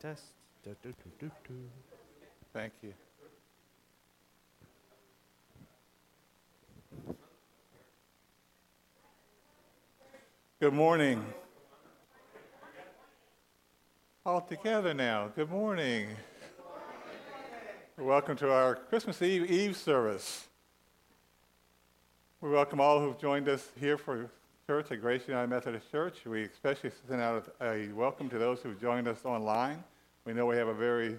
Test. Thank you. Good morning. All together now. Good morning. Welcome to our Christmas Eve service. We welcome all who've joined us here for church at Grace United Methodist Church. We especially send out a welcome to those who've joined us online. We know we have a very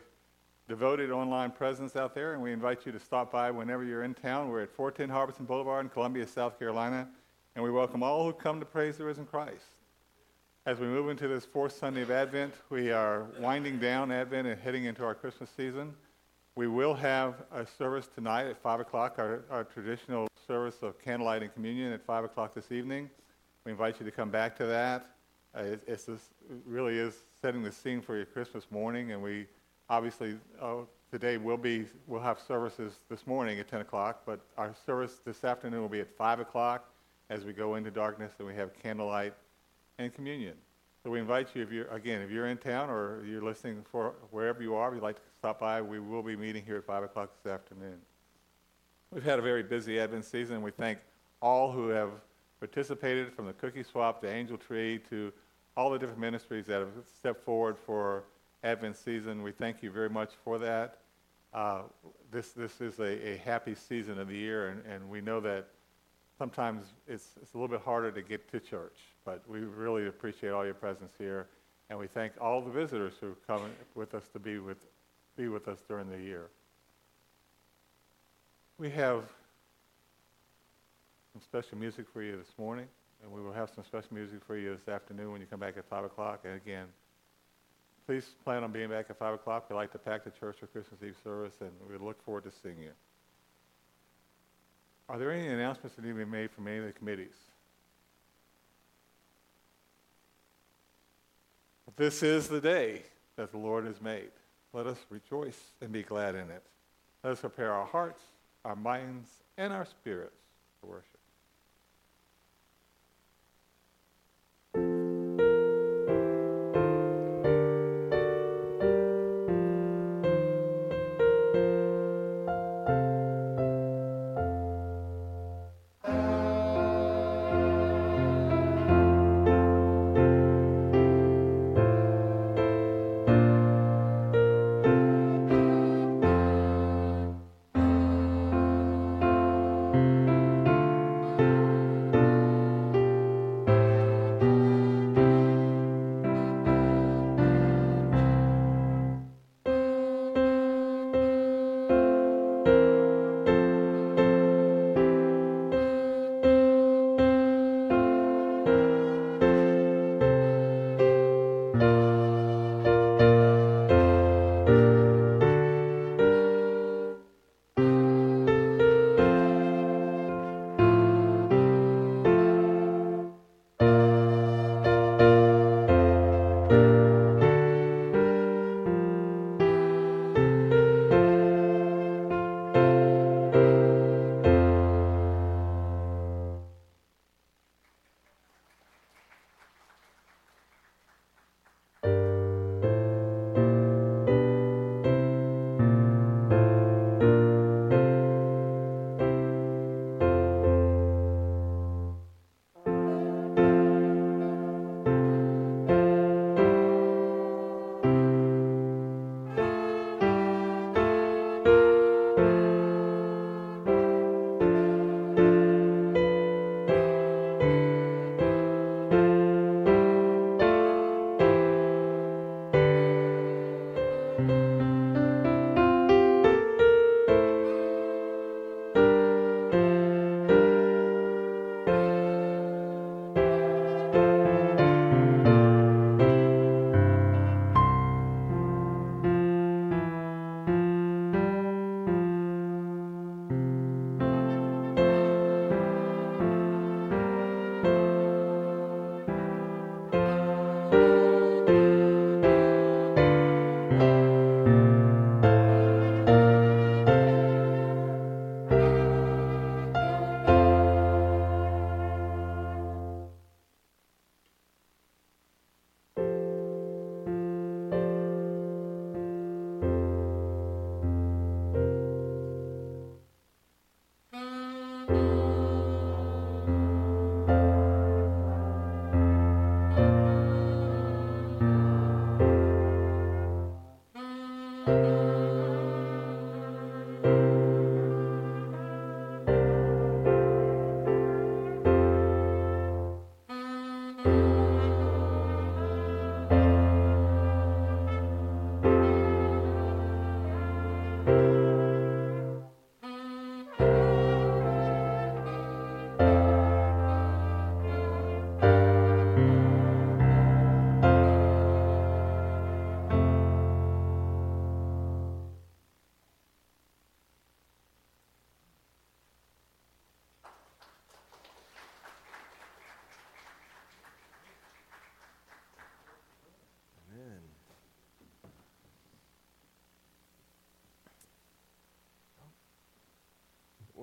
devoted online presence out there, and we invite you to stop by whenever you're in town. We're at 410 Harbison Boulevard in Columbia, South Carolina, and we welcome all who come to praise the risen Christ. As we move into this fourth Sunday of Advent, we are winding down Advent and heading into our Christmas season. We will have a service tonight at 5 o'clock, our traditional service of candlelight and communion at 5 o'clock this evening. We invite you to come back to that. It really is setting the scene for your Christmas morning, and we obviously today we'll have services this morning at 10 o'clock, but our service this afternoon will be at 5 o'clock as we go into darkness, and we have candlelight and communion. So we invite you, if you're in town or you're listening for wherever you are, if you'd like to stop by, we will be meeting here at 5 o'clock this afternoon. We've had a very busy Advent season, and we thank all who have participated, from the cookie swap, the angel tree, to all the different ministries that have stepped forward for Advent season. We thank you very much for that. This is a happy season of the year, and we know that sometimes it's a little bit harder to get to church, but we really appreciate all your presence here, and we thank all the visitors who come with us to be with us during the year. We have some special music for you this morning, and we will have some special music for you this afternoon when you come back at 5 o'clock. And again, please plan on being back at 5 o'clock. We'd like to pack the church for Christmas Eve service, and we look forward to seeing you. Are there any announcements that need to be made from any of the committees? This is the day that the Lord has made. Let us rejoice and be glad in it. Let us prepare our hearts, our minds, and our spirits to worship.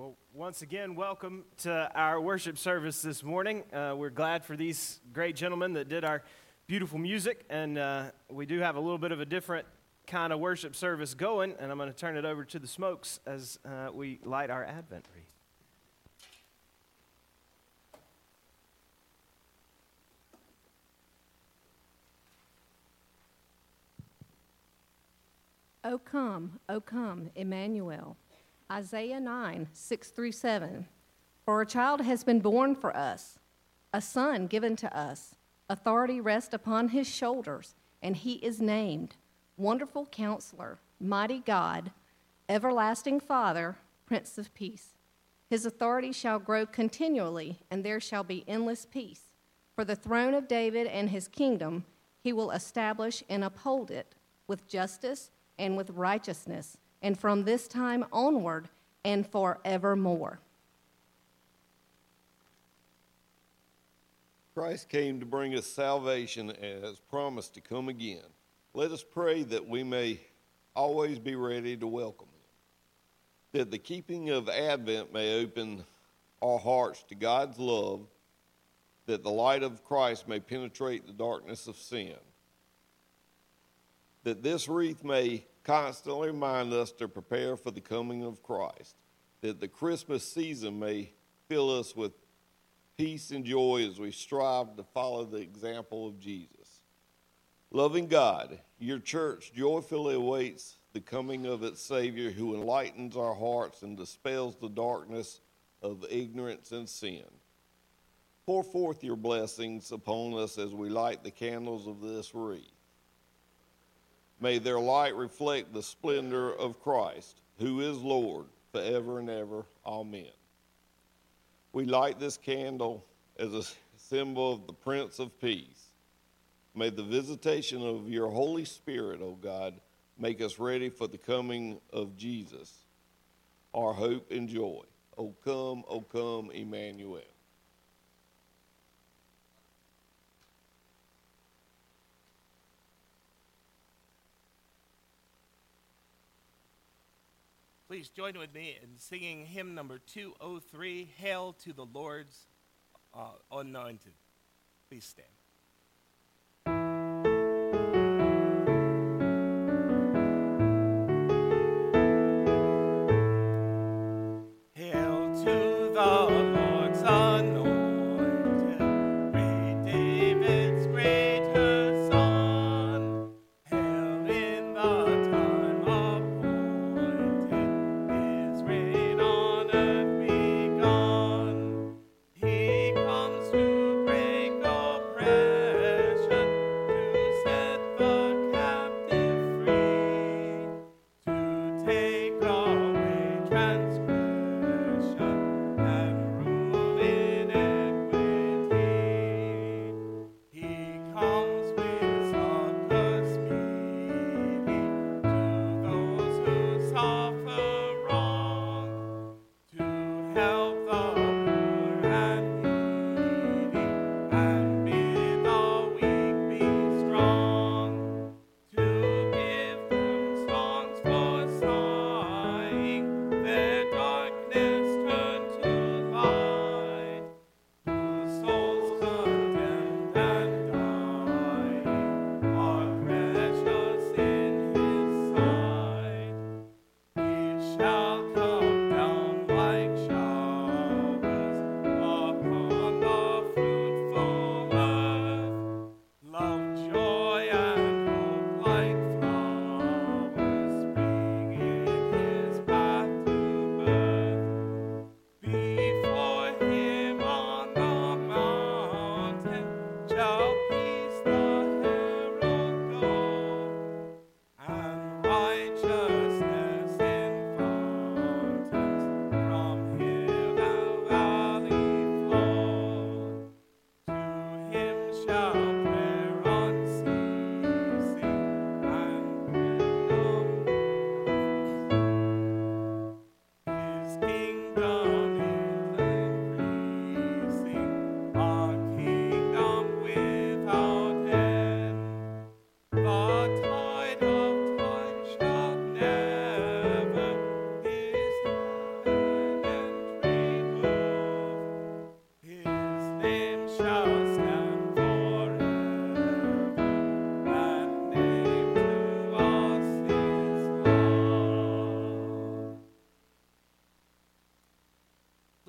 Well, once again, welcome to our worship service this morning. We're glad for these great gentlemen that did our beautiful music, and we do have a little bit of a different kind of worship service going, and I'm going to turn it over to the Smokes as we light our Advent wreath. O come, Emmanuel. Isaiah 9, 6 through 7. For a child has been born for us, a son given to us. Authority rests upon his shoulders, and he is named Wonderful Counselor, Mighty God, Everlasting Father, Prince of Peace. His authority shall grow continually, and there shall be endless peace. For the throne of David and his kingdom, he will establish and uphold it with justice and with righteousness, and from this time onward and forevermore. Christ came to bring us salvation and has promised to come again. Let us pray that we may always be ready to welcome him, that the keeping of Advent may open our hearts to God's love, that the light of Christ may penetrate the darkness of sin, that this wreath may constantly remind us to prepare for the coming of Christ, that the Christmas season may fill us with peace and joy as we strive to follow the example of Jesus. Loving God, your church joyfully awaits the coming of its Savior, who enlightens our hearts and dispels the darkness of ignorance and sin. Pour forth your blessings upon us as we light the candles of this wreath. May their light reflect the splendor of Christ, who is Lord, forever and ever. Amen. We light this candle as a symbol of the Prince of Peace. May the visitation of your Holy Spirit, O God, make us ready for the coming of Jesus, our hope and joy. O come, Emmanuel. Please join with me in singing hymn number 203, Hail to the Lord's Anointed. Please stand. Pray.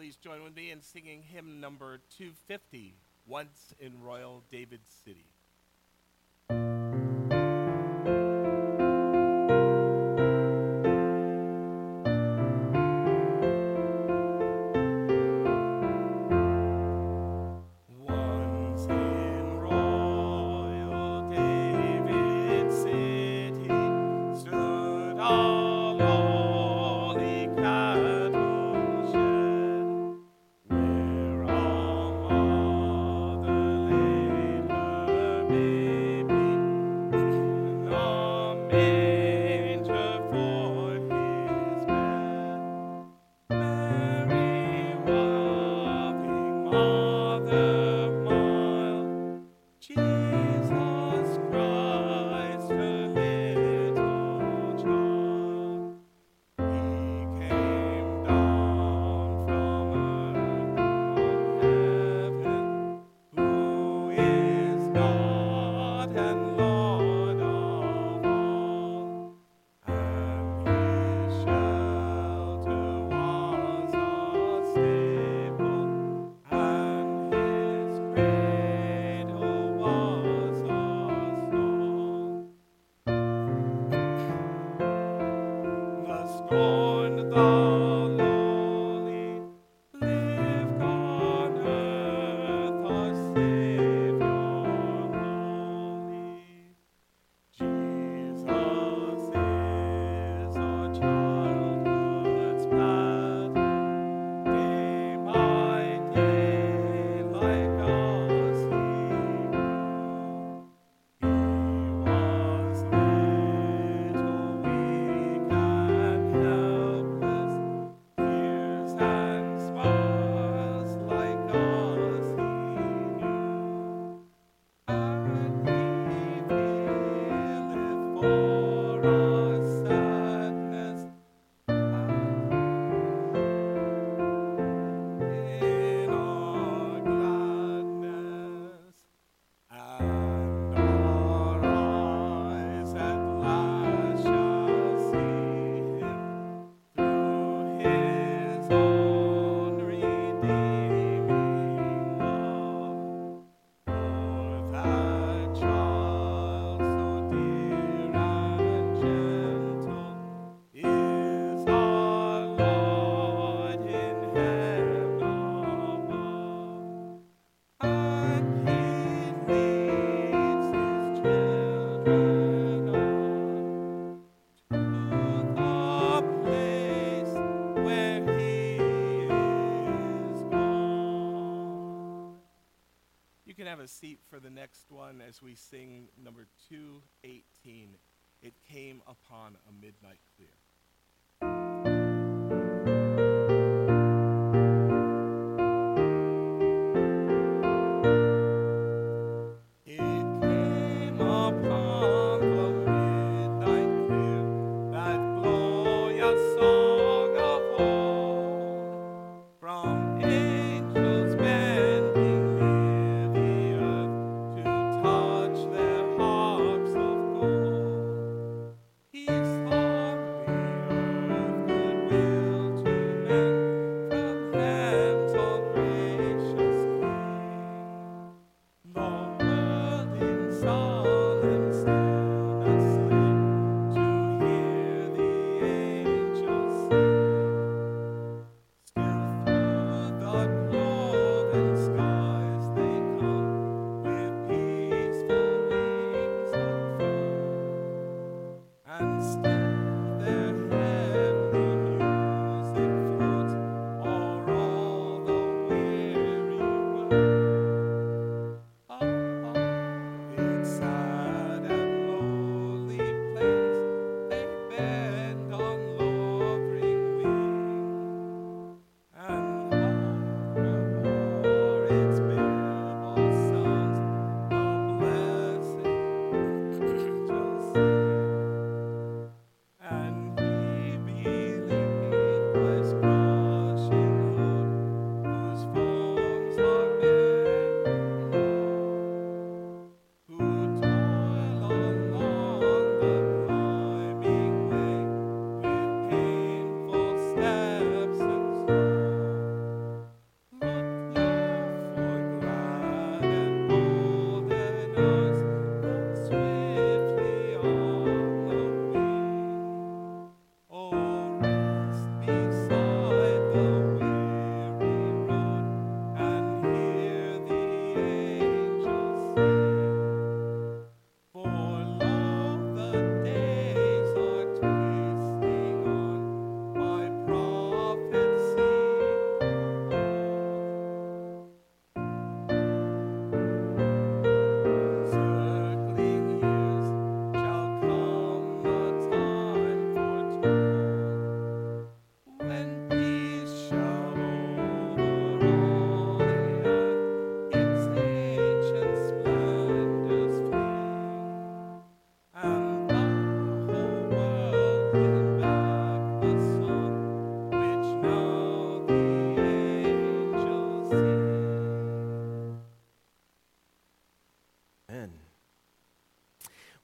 please join with me in singing hymn number 250, Once in Royal David City. A seat for the next one as we sing number 218, It Came Upon a Midnight Clear.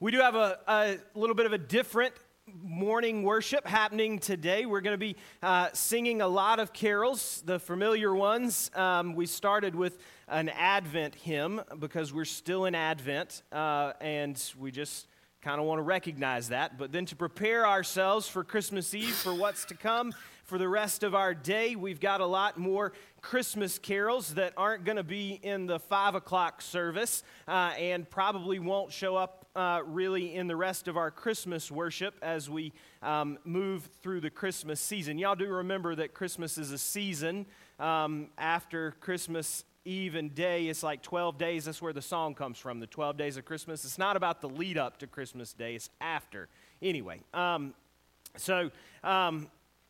We do have a little bit of a different morning worship happening today. We're going to be singing a lot of carols, the familiar ones. We started with an Advent hymn because we're still in Advent, and we just kind of want to recognize that. But then to prepare ourselves for Christmas Eve, for what's to come, for the rest of our day, we've got a lot more Christmas carols that aren't going to be in the 5 o'clock service and probably won't show up really in the rest of our Christmas worship as we move through the Christmas season. Y'all do remember that Christmas is a season. After Christmas Eve and day, it's like 12 days. That's where the song comes from, the 12 days of Christmas. It's not about the lead up to Christmas Day. It's after. Anyway,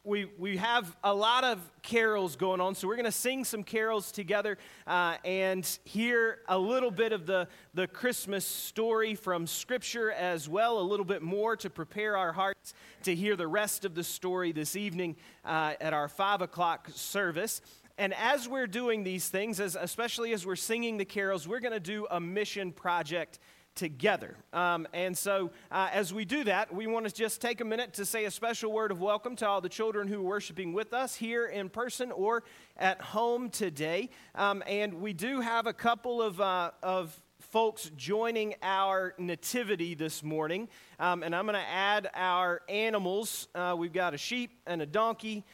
We have a lot of carols going on, so we're going to sing some carols together and hear a little bit of the Christmas story from Scripture as well, a little bit more to prepare our hearts to hear the rest of the story this evening at our 5 o'clock service. And as we're doing these things, especially as we're singing the carols, we're going to do a mission project together. As we do that, we want to just take a minute to say a special word of welcome to all the children who are worshiping with us here in person or at home today. And we do have a couple of folks joining our nativity this morning. And I'm going to add our animals. We've got a sheep and a donkey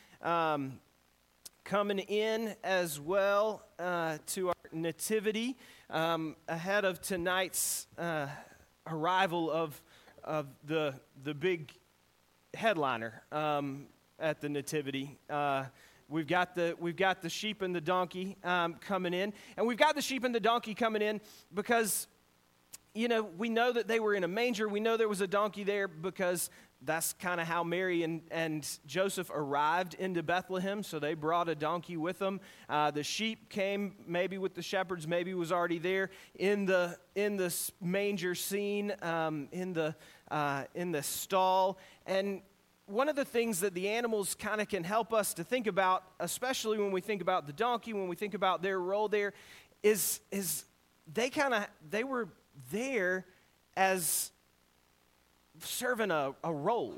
coming in as well to our nativity ahead of tonight's arrival of the big headliner at the nativity. We've got the sheep and the donkey coming in, and we've got the sheep and the donkey coming in because we know that they were in a manger. We know there was a donkey there because that's kind of how Mary and Joseph arrived into Bethlehem, so they brought a donkey with them. The sheep came maybe with the shepherds, maybe was already there in the manger scene, in the stall. And one of the things that the animals kind of can help us to think about, especially when we think about the donkey, when we think about their role there, is they were there as serving a role,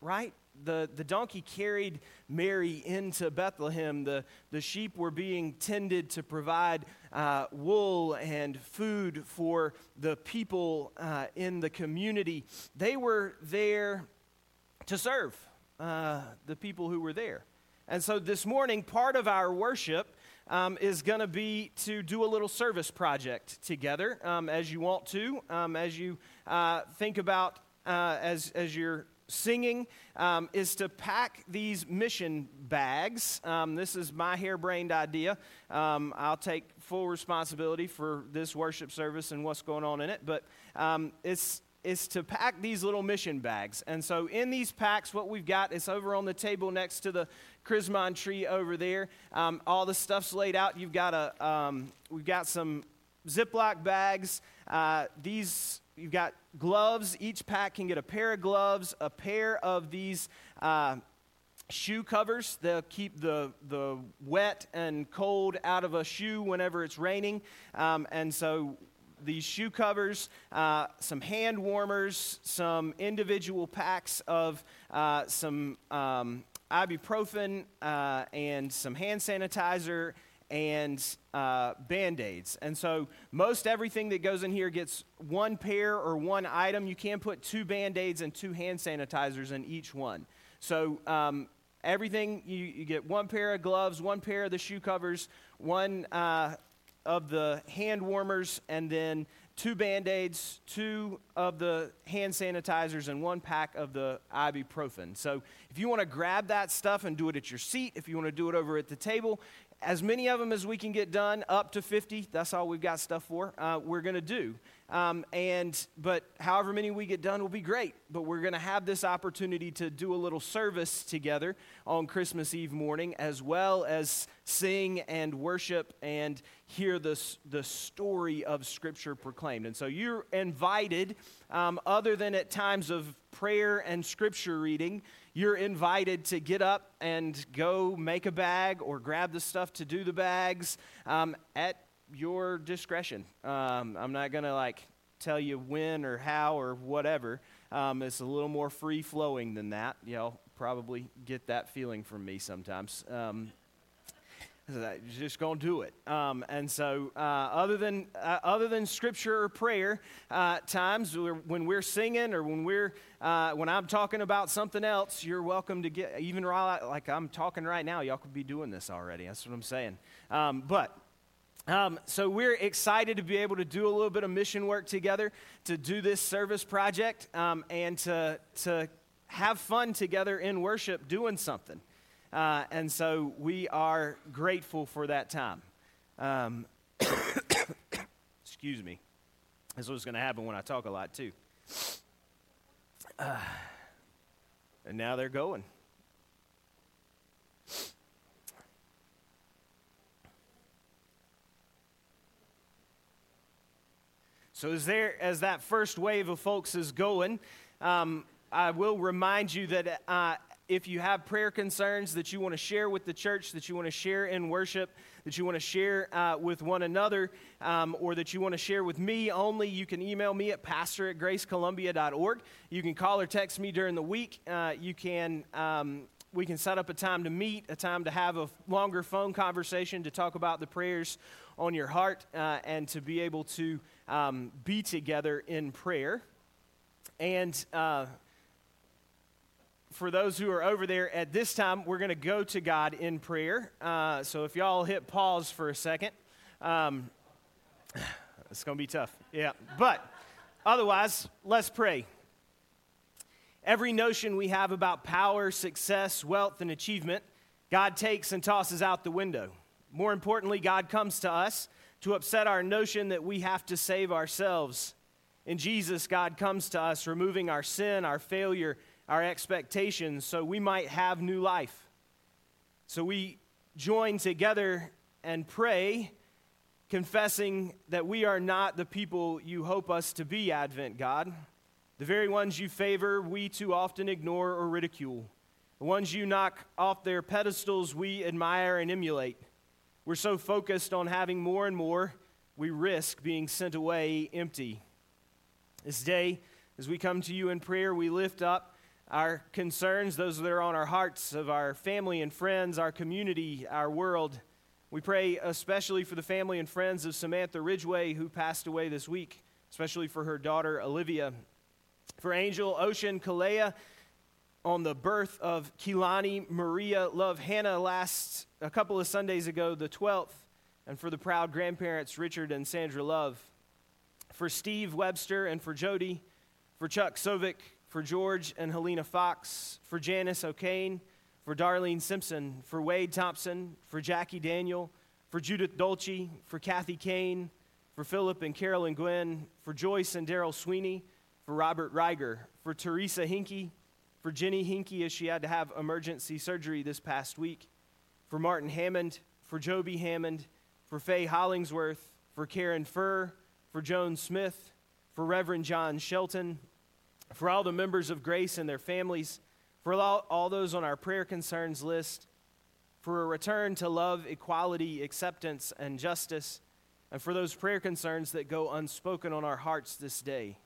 right? The donkey carried Mary into Bethlehem. The sheep were being tended to provide wool and food for the people in the community. They were there to serve the people who were there. And so this morning, part of our worship is going to be to do a little service project together as you want to, as you think about as you're singing, is to pack these mission bags. This is my harebrained idea. I'll take full responsibility for this worship service and what's going on in it, but it's to pack these little mission bags. And so in these packs, what we've got is over on the table next to the Chrismon tree over there. All the stuff's laid out. You've got we've got some Ziploc bags. You've got gloves. Each pack can get a pair of gloves, a pair of these shoe covers. They'll keep the wet and cold out of a shoe whenever it's raining. And so these shoe covers, some hand warmers, some individual packs of some ibuprofen and some hand sanitizer and Band-Aids. And so most everything that goes in here gets one pair or one item. You can put 2 Band-Aids and 2 hand sanitizers in each one. So everything, you get one pair of gloves, one pair of the shoe covers, one of the hand warmers, and then 2 Band-Aids, 2 of the hand sanitizers, and 1 pack of the ibuprofen. So if you want to grab that stuff and do it at your seat, if you want to do it over at the table, as many of them as we can get done, up to 50, that's all we've got stuff for, we're going to do. But however many we get done will be great. But we're going to have this opportunity to do a little service together on Christmas Eve morning, as well as sing and worship and hear the story of Scripture proclaimed. And so you're invited, other than at times of prayer and Scripture reading, you're invited to get up and go make a bag or grab the stuff to do the bags at your discretion. I'm not going to tell you when or how or whatever. It's a little more free-flowing than that. Y'all probably get that feeling from me sometimes. Just gonna do it. And so, other than scripture or prayer, times when we're singing or when I'm talking about something else, you're welcome to get even like I'm talking right now. Y'all could be doing this already. That's what I'm saying. So we're excited to be able to do a little bit of mission work together, to do this service project, and to have fun together in worship doing something. And so we are grateful for that time. Excuse me. This is what's going to happen when I talk a lot, too. And now they're going. So as that first wave of folks is going, I will remind you that if you have prayer concerns that you want to share with the church, that you want to share in worship, that you want to share with one another, or that you want to share with me only, you can email me at pastor@gracecolumbia.org. You can call or text me during the week. We can set up a time to meet, a time to have a longer phone conversation, to talk about the prayers on your heart, and to be able to be together in prayer. And for those who are over there at this time, we're going to go to God in prayer. So if y'all hit pause for a second, it's going to be tough. Yeah. But otherwise, let's pray. Every notion we have about power, success, wealth, and achievement, God takes and tosses out the window. More importantly, God comes to us to upset our notion that we have to save ourselves. In Jesus, God comes to us, removing our sin, our failure, our expectations, so we might have new life. So we join together and pray, confessing that we are not the people you hope us to be, Advent God. The very ones you favor, we too often ignore or ridicule. The ones you knock off their pedestals, we admire and emulate. We're so focused on having more and more, we risk being sent away empty. This day, as we come to you in prayer, we lift up our concerns, those that are on our hearts, of our family and friends, our community, our world. We pray especially for the family and friends of Samantha Ridgeway, who passed away this week, especially for her daughter, Olivia. For Angel Ocean Kalea, on the birth of Keelani Maria Love Hannah a couple of Sundays ago, the 12th, and for the proud grandparents, Richard and Sandra Love. For Steve Webster and for Jody, for Chuck Sovick, for George and Helena Fox, for Janice O'Kane, for Darlene Simpson, for Wade Thompson, for Jackie Daniel, for Judith Dolce, for Kathy Kane, for Philip and Carolyn Gwynn, for Joyce and Daryl Sweeney, for Robert Reiger, for Teresa Hinkey, for Jenny Hinkey as she had to have emergency surgery this past week, for Martin Hammond, for Joby Hammond, for Faye Hollingsworth, for Karen Furr, for Joan Smith, for Reverend John Shelton, for all the members of Grace and their families, for all those on our prayer concerns list, for a return to love, equality, acceptance, and justice, and for those prayer concerns that go unspoken on our hearts this day.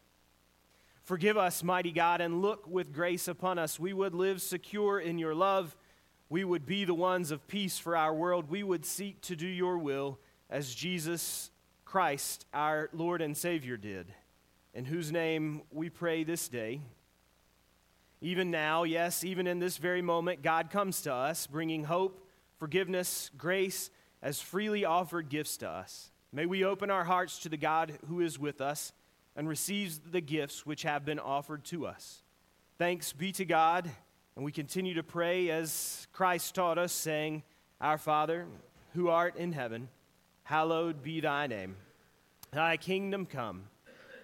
Forgive us, mighty God, and look with grace upon us. We would live secure in your love. We would be the ones of peace for our world. We would seek to do your will as Jesus Christ, our Lord and Savior, did. In whose name we pray this day. Even now, yes, even in this very moment, God comes to us, bringing hope, forgiveness, grace, as freely offered gifts to us. May we open our hearts to the God who is with us and receives the gifts which have been offered to us. Thanks be to God, and we continue to pray as Christ taught us, saying, Our Father, who art in heaven, hallowed be thy name. Thy kingdom come.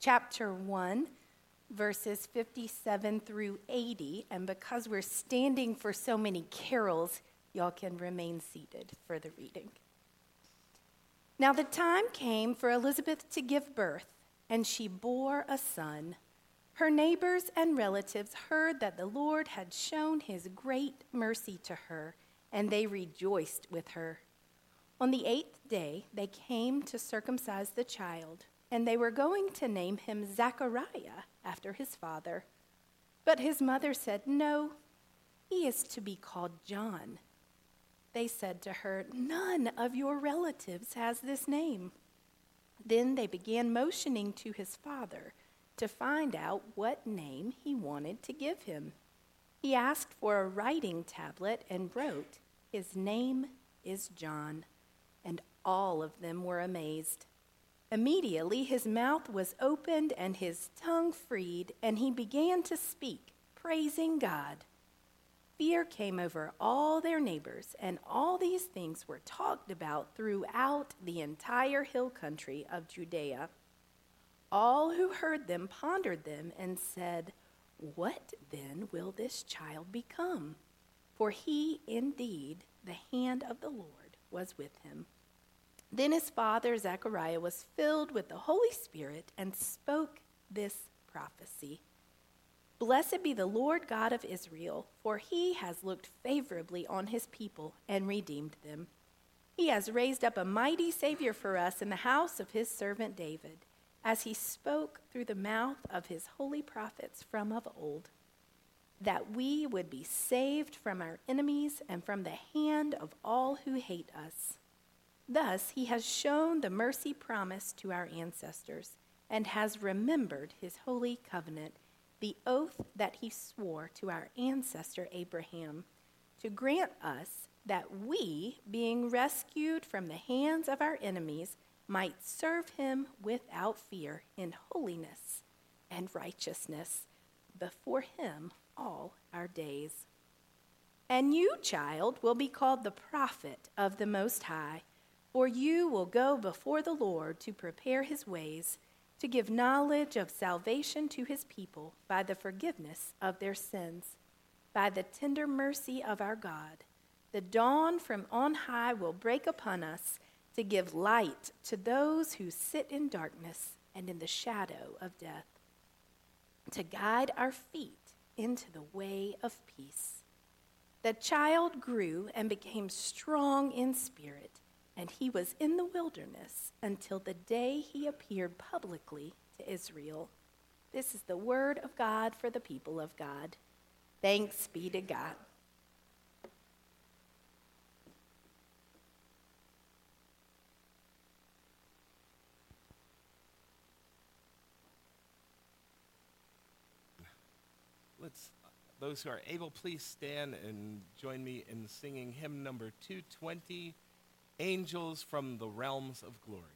chapter 1, verses 57 through 80. And because we're standing for so many carols, y'all can remain seated for the reading. Now the time came for Elizabeth to give birth, and she bore a son. Her neighbors and relatives heard that the Lord had shown his great mercy to her, and they rejoiced with her. On the 8th day, they came to circumcise the child, and they were going to name him Zechariah after his father. But his mother said, "No, he is to be called John." They said to her, "None of your relatives has this name." Then they began motioning to his father to find out what name he wanted to give him. He asked for a writing tablet and wrote, "His name is John." And all of them were amazed. Immediately his mouth was opened and his tongue freed, and he began to speak, praising God. Fear came over all their neighbors, and all these things were talked about throughout the entire hill country of Judea. All who heard them pondered them and said, "What then will this child become?" For he indeed, the hand of the Lord was with him. Then his father Zechariah was filled with the Holy Spirit and spoke this prophecy. "Blessed be the Lord God of Israel, for he has looked favorably on his people and redeemed them. He has raised up a mighty Savior for us in the house of his servant David, as he spoke through the mouth of his holy prophets from of old, that we would be saved from our enemies and from the hand of all who hate us. Thus he has shown the mercy promised to our ancestors and has remembered his holy covenant, the oath that he swore to our ancestor Abraham, to grant us that we, being rescued from the hands of our enemies, might serve him without fear in holiness and righteousness before him all our days. And you, child, will be called the prophet of the Most High, for you will go before the Lord to prepare his ways, to give knowledge of salvation to his people by the forgiveness of their sins. By the tender mercy of our God, the dawn from on high will break upon us to give light to those who sit in darkness and in the shadow of death, to guide our feet into the way of peace." The child grew and became strong in spirit, and he was in the wilderness until the day he appeared publicly to Israel. This is the word of God for the people of God. Thanks be to God. Let's, those who are able, please stand and join me in singing hymn number 220. Angels from the Realms of Glory.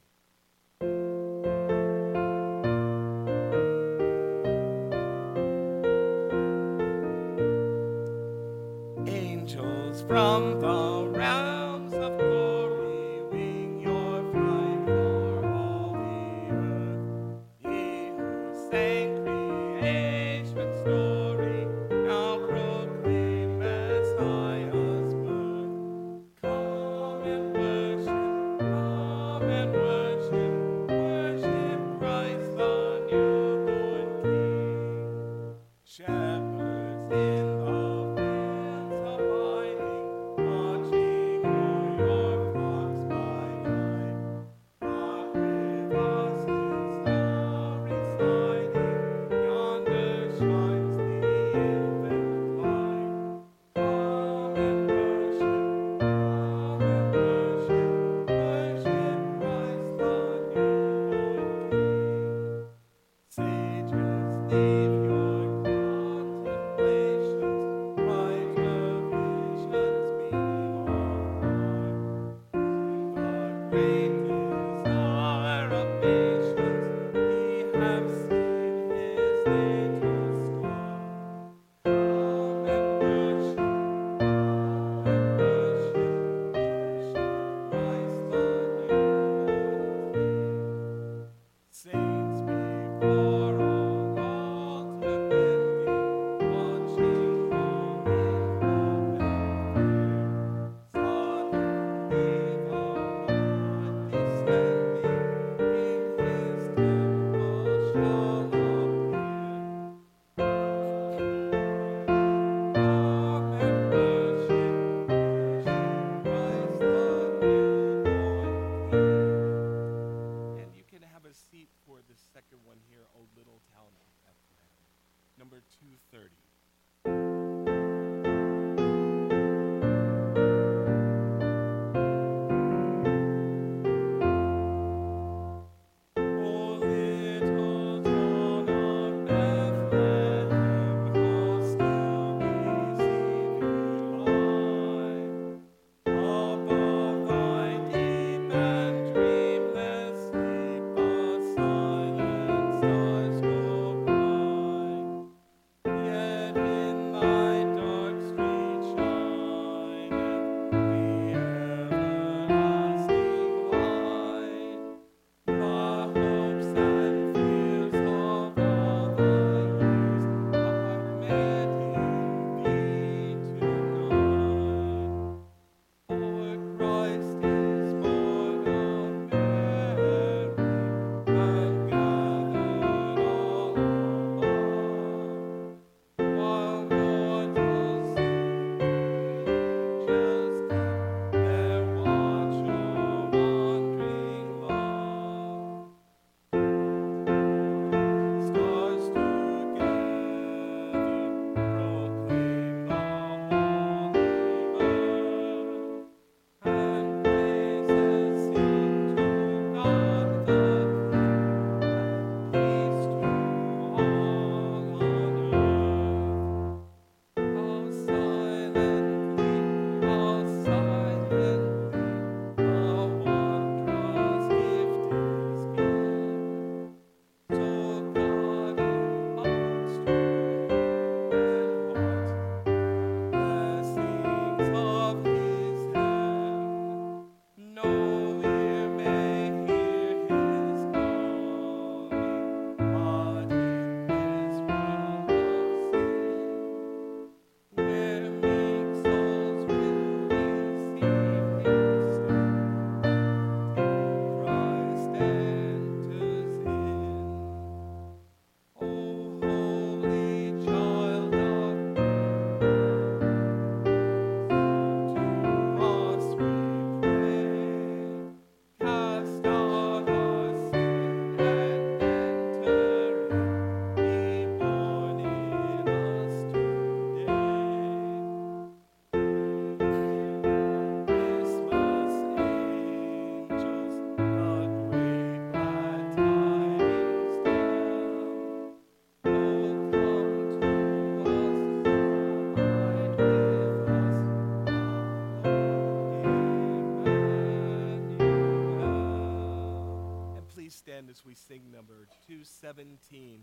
as we sing number 217,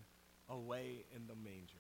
Away in the Manger.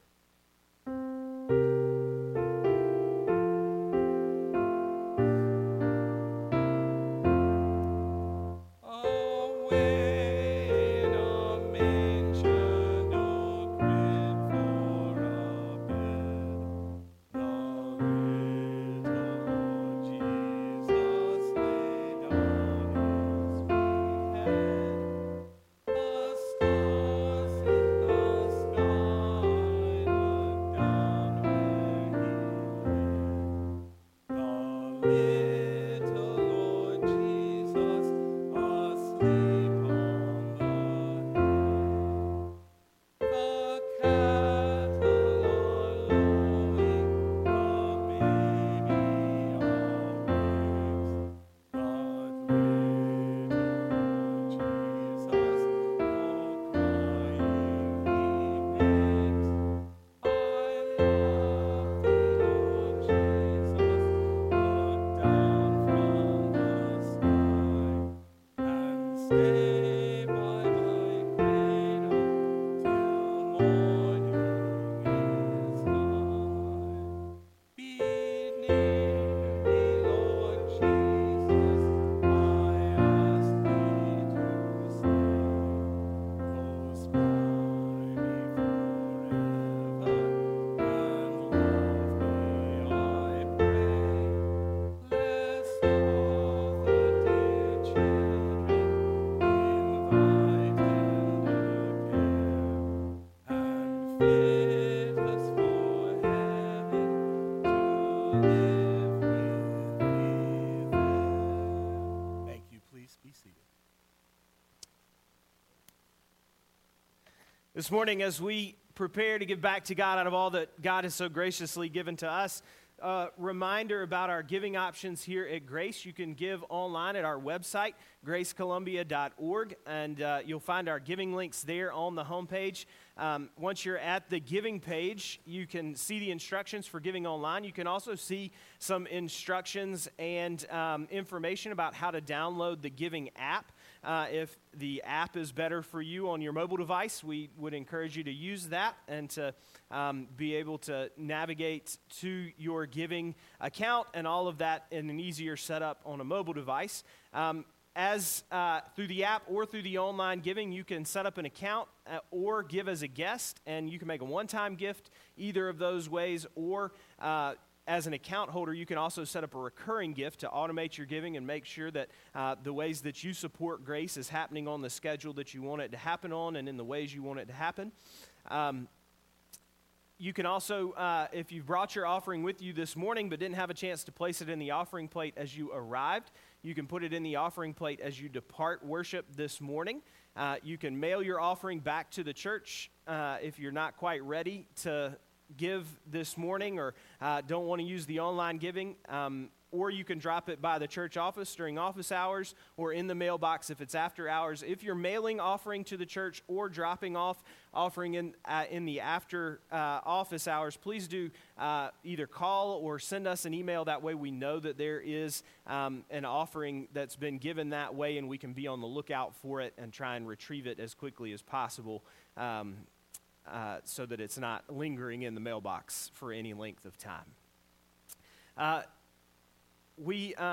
This morning, as we prepare to give back to God out of all that God has so graciously given to us, a reminder about our giving options here at Grace. You can give online at our website, gracecolumbia.org, and you'll find our giving links there on the homepage. Once you're at the giving page, you can see the instructions for giving online. You can also see some instructions and information about how to download the giving app. If the app is better for you on your mobile device, we would encourage you to use that and to be able to navigate to your giving account and all of that in an easier setup on a mobile device. Through the app or through the online giving, you can set up an account or give as a guest, and you can make a one-time gift either of those ways, or as an account holder, you can also set up a recurring gift to automate your giving and make sure that the ways that you support Grace is happening on the schedule that you want it to happen on and in the ways you want it to happen. You can also, if you brought your offering with you this morning but didn't have a chance to place it in the offering plate as you arrived, you can put it in the offering plate as you depart worship this morning. You can mail your offering back to the church if you're not quite ready to give this morning or don't want to use the online giving, or you can drop it by the church office during office hours or in the mailbox if it's after hours. If you're mailing offering to the church or dropping off offering in the after office hours, please do either call or send us an email. That way we know that there is an offering that's been given that way, and we can be on the lookout for it and try and retrieve it as quickly as possible, so that it's not lingering in the mailbox for any length of time.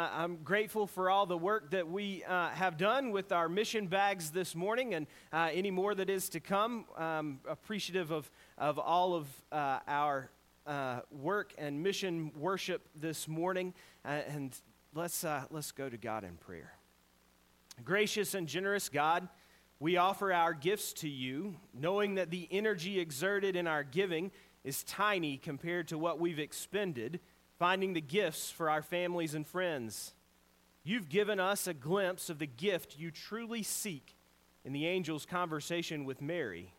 I'm grateful for all the work that we have done with our mission bags this morning, and any more that is to come. Appreciative of all of our work and mission worship this morning, and let's go to God in prayer. Gracious and generous God, we offer our gifts to you, knowing that the energy exerted in our giving is tiny compared to what we've expended finding the gifts for our families and friends. You've given us a glimpse of the gift you truly seek in the angel's conversation with Mary.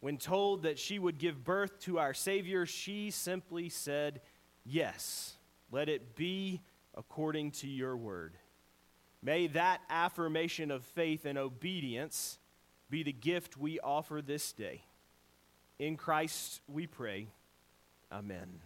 When told that she would give birth to our Savior, she simply said, "Yes, let it be according to your word." May that affirmation of faith and obedience be the gift we offer this day. In Christ we pray. Amen.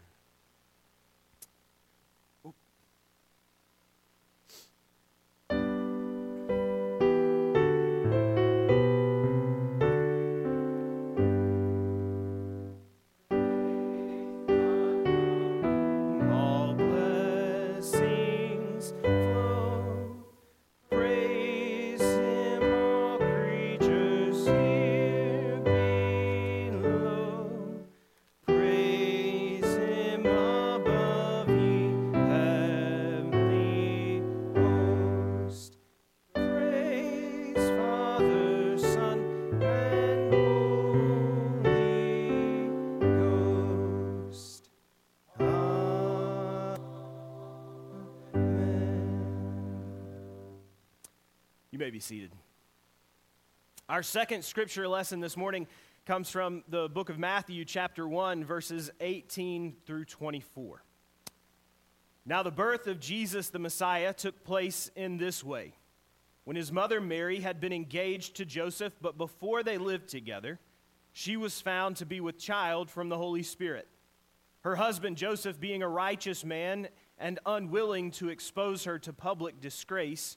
You may be seated. Our second scripture lesson this morning comes from the book of Matthew, chapter 1, verses 18 through 24. Now the birth of Jesus the Messiah took place in this way. When his mother Mary had been engaged to Joseph, but before they lived together, she was found to be with child from the Holy Spirit. Her husband Joseph, being a righteous man and unwilling to expose her to public disgrace,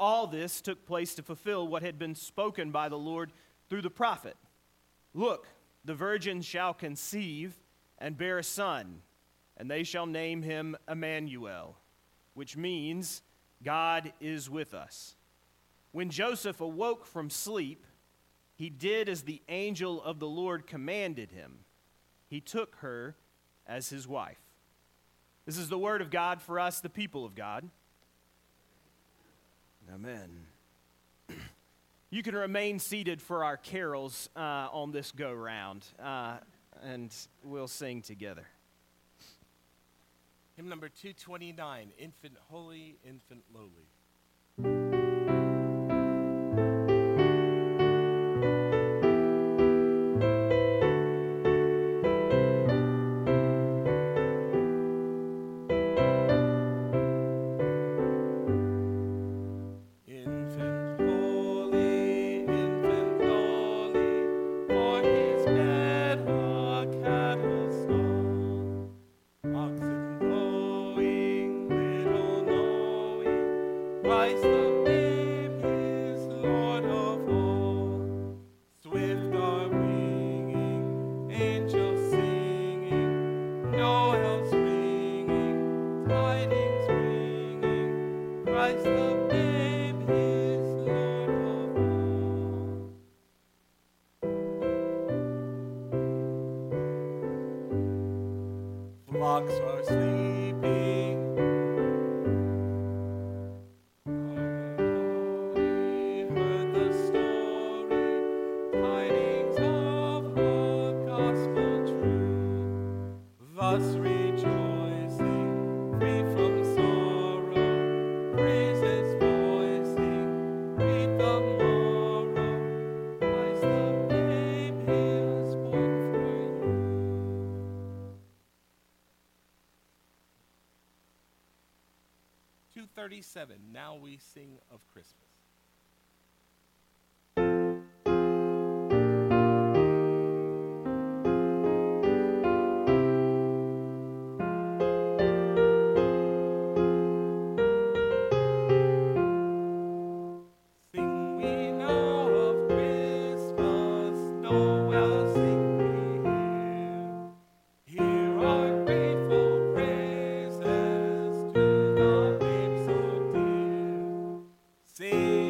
All this took place to fulfill what had been spoken by the Lord through the prophet. "Look, the virgin shall conceive and bear a son, and they shall name him Emmanuel," which means God is with us. When Joseph awoke from sleep, he did as the angel of the Lord commanded him. He took her as his wife. This is the word of God for us, the people of God. Amen. You can remain seated for our carols on this go-round, and we'll sing together. Hymn number 229, Infant Holy, Infant Lowly. Flocks are sleeping. Now we sing of Christmas. See?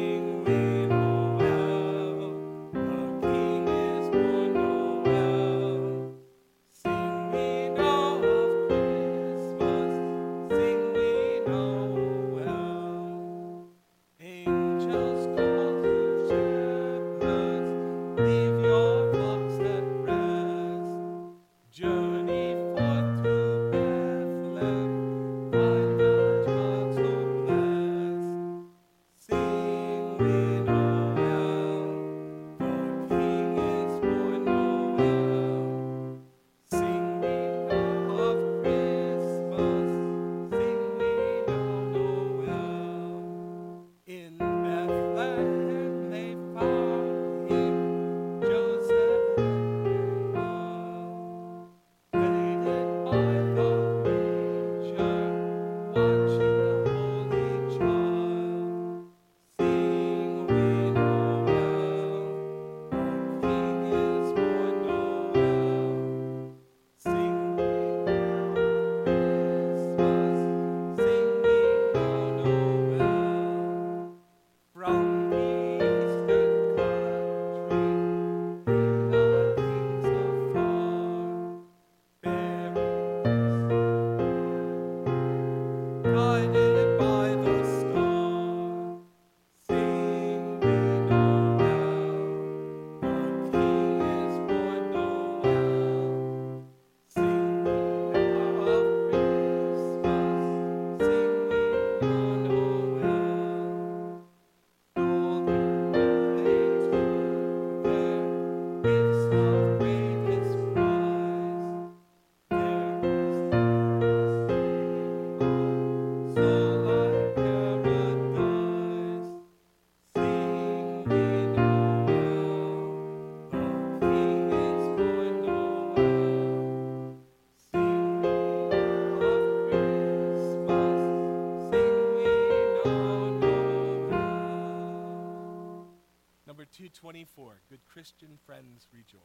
Number 224, Good Christian Friends Rejoice.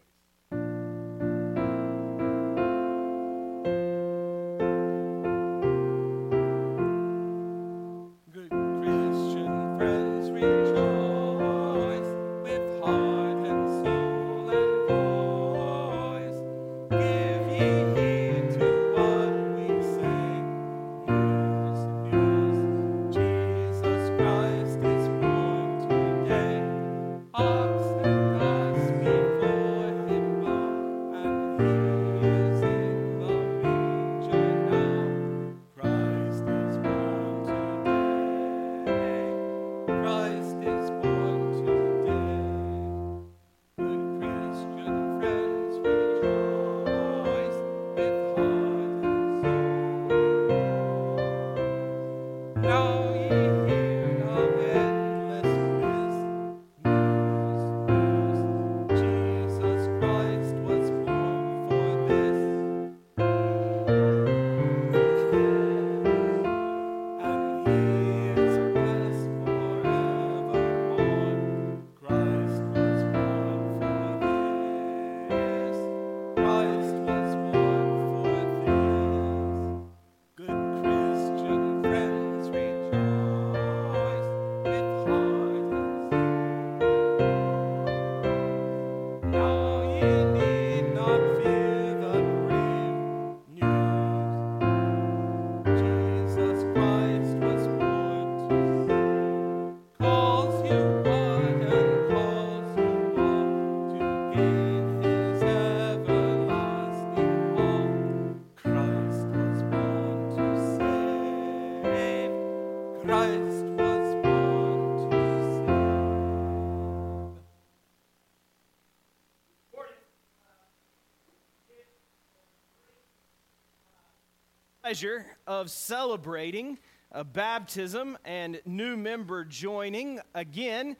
Of celebrating a baptism and new member joining again.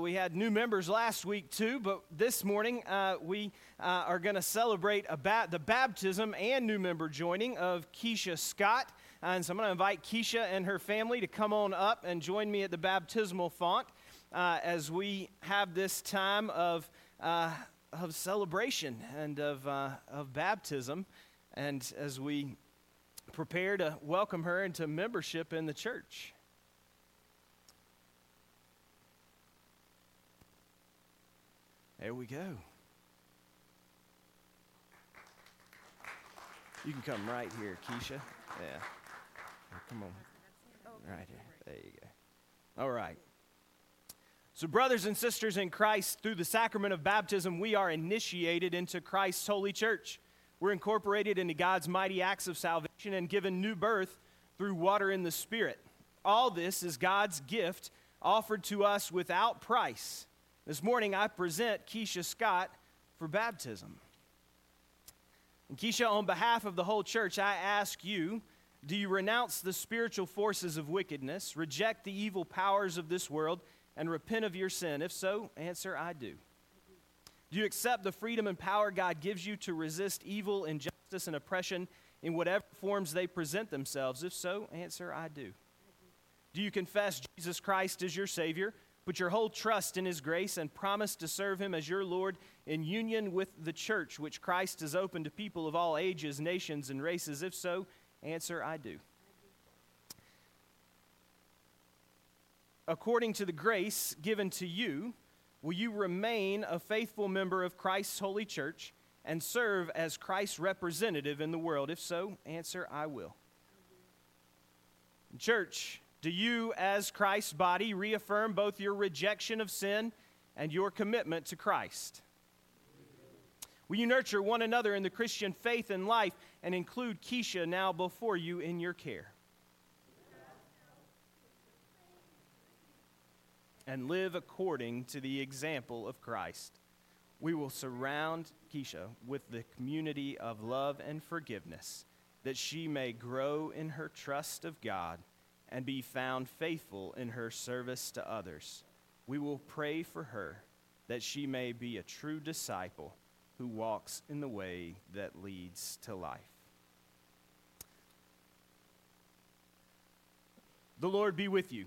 We had new members last week too, but this morning we are going to celebrate the baptism and new member joining of Keisha Scott. And so I'm going to invite Keisha and her family to come on up and join me at the baptismal font as we have this time of celebration and of baptism, and as we prepare to welcome her into membership in the church. There we go. You can come right here, Keisha. Yeah. Come on. Right here. There you go. All right. So, brothers and sisters in Christ, through the sacrament of baptism, we are initiated into Christ's holy church. We're incorporated into God's mighty acts of salvation and given new birth through water and the Spirit. All this is God's gift offered to us without price. This morning, I present Keisha Scott for baptism. And Keisha, on behalf of the whole church, I ask you, do you renounce the spiritual forces of wickedness, reject the evil powers of this world, and repent of your sin? If so, answer, I do. Do you accept the freedom and power God gives you to resist evil, injustice, and oppression in whatever forms they present themselves? If so, answer, I do. Do you confess Jesus Christ as your Savior, put your whole trust in His grace, and promise to serve Him as your Lord in union with the church, which Christ has opened to people of all ages, nations, and races? If so, answer, I do. According to the grace given to you, will you remain a faithful member of Christ's holy church and serve as Christ's representative in the world? If so, answer, I will. Church, do you as Christ's body reaffirm both your rejection of sin and your commitment to Christ? Will you nurture one another in the Christian faith and life and include Keisha now before you in your care? And live according to the example of Christ. We will surround Keisha with the community of love and forgiveness, that she may grow in her trust of God and be found faithful in her service to others. We will pray for her, that she may be a true disciple who walks in the way that leads to life. The Lord be with you.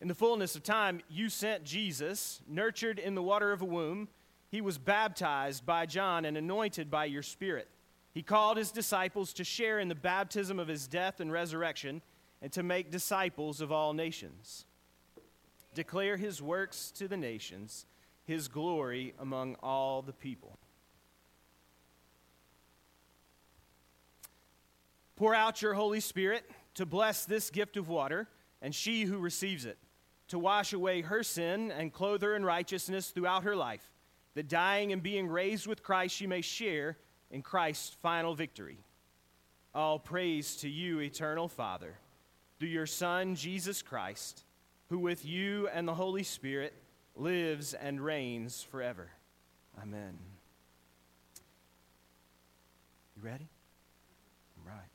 In the fullness of time, you sent Jesus, nurtured in the water of a womb. He was baptized by John and anointed by your Spirit. He called his disciples to share in the baptism of his death and resurrection and to make disciples of all nations. Declare his works to the nations, his glory among all the people. Pour out your Holy Spirit to bless this gift of water and she who receives it, to wash away her sin and clothe her in righteousness throughout her life, that dying and being raised with Christ she may share in Christ's final victory. All praise to you, Eternal Father, through your Son, Jesus Christ, who with you and the Holy Spirit lives and reigns forever. Amen. You ready? All right.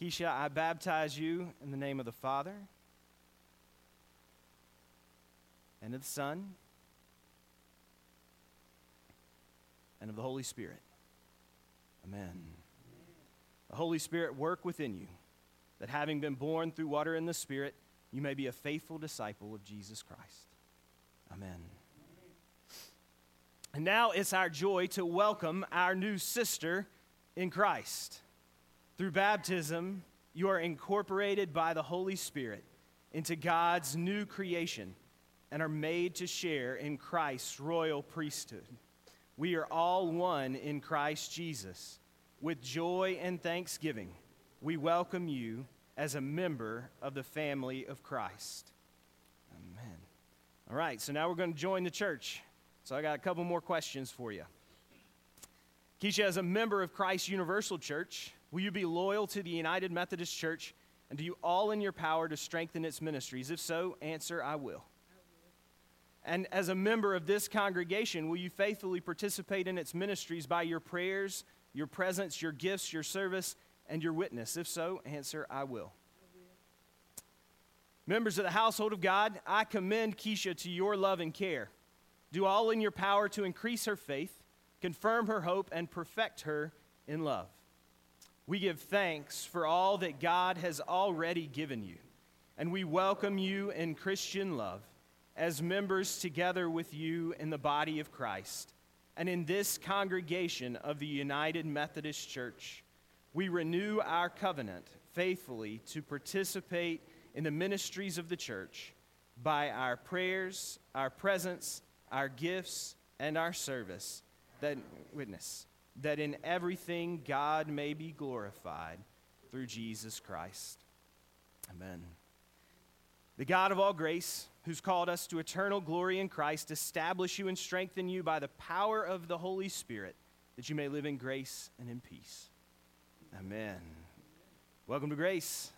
Keisha, I baptize you in the name of the Father, and of the Son, and of the Holy Spirit. Amen. Amen. The Holy Spirit work within you, that having been born through water and the Spirit, you may be a faithful disciple of Jesus Christ. Amen. Amen. And now it's our joy to welcome our new sister in Christ. Through baptism, you are incorporated by the Holy Spirit into God's new creation and are made to share in Christ's royal priesthood. We are all one in Christ Jesus. With joy and thanksgiving, we welcome you as a member of the family of Christ. Amen. All right, so now we're going to join the church. So I got a couple more questions for you. Keisha, as a member of Christ Universal Church, will you be loyal to the United Methodist Church, and do you all in your power to strengthen its ministries? If so, answer, I will. And as a member of this congregation, will you faithfully participate in its ministries by your prayers, your presence, your gifts, your service, and your witness? If so, answer, I will. Members of the household of God, I commend Keisha to your love and care. Do all in your power to increase her faith, confirm her hope, and perfect her in love. We give thanks for all that God has already given you, and we welcome you in Christian love as members together with you in the body of Christ and in this congregation of the United Methodist Church. We renew our covenant faithfully to participate in the ministries of the church by our prayers, our presence, our gifts, and our service, that witness, that in everything God may be glorified through Jesus Christ. Amen. The God of all grace, who's called us to eternal glory in Christ, establish you and strengthen you by the power of the Holy Spirit, that you may live in grace and in peace. Amen. Welcome to Grace.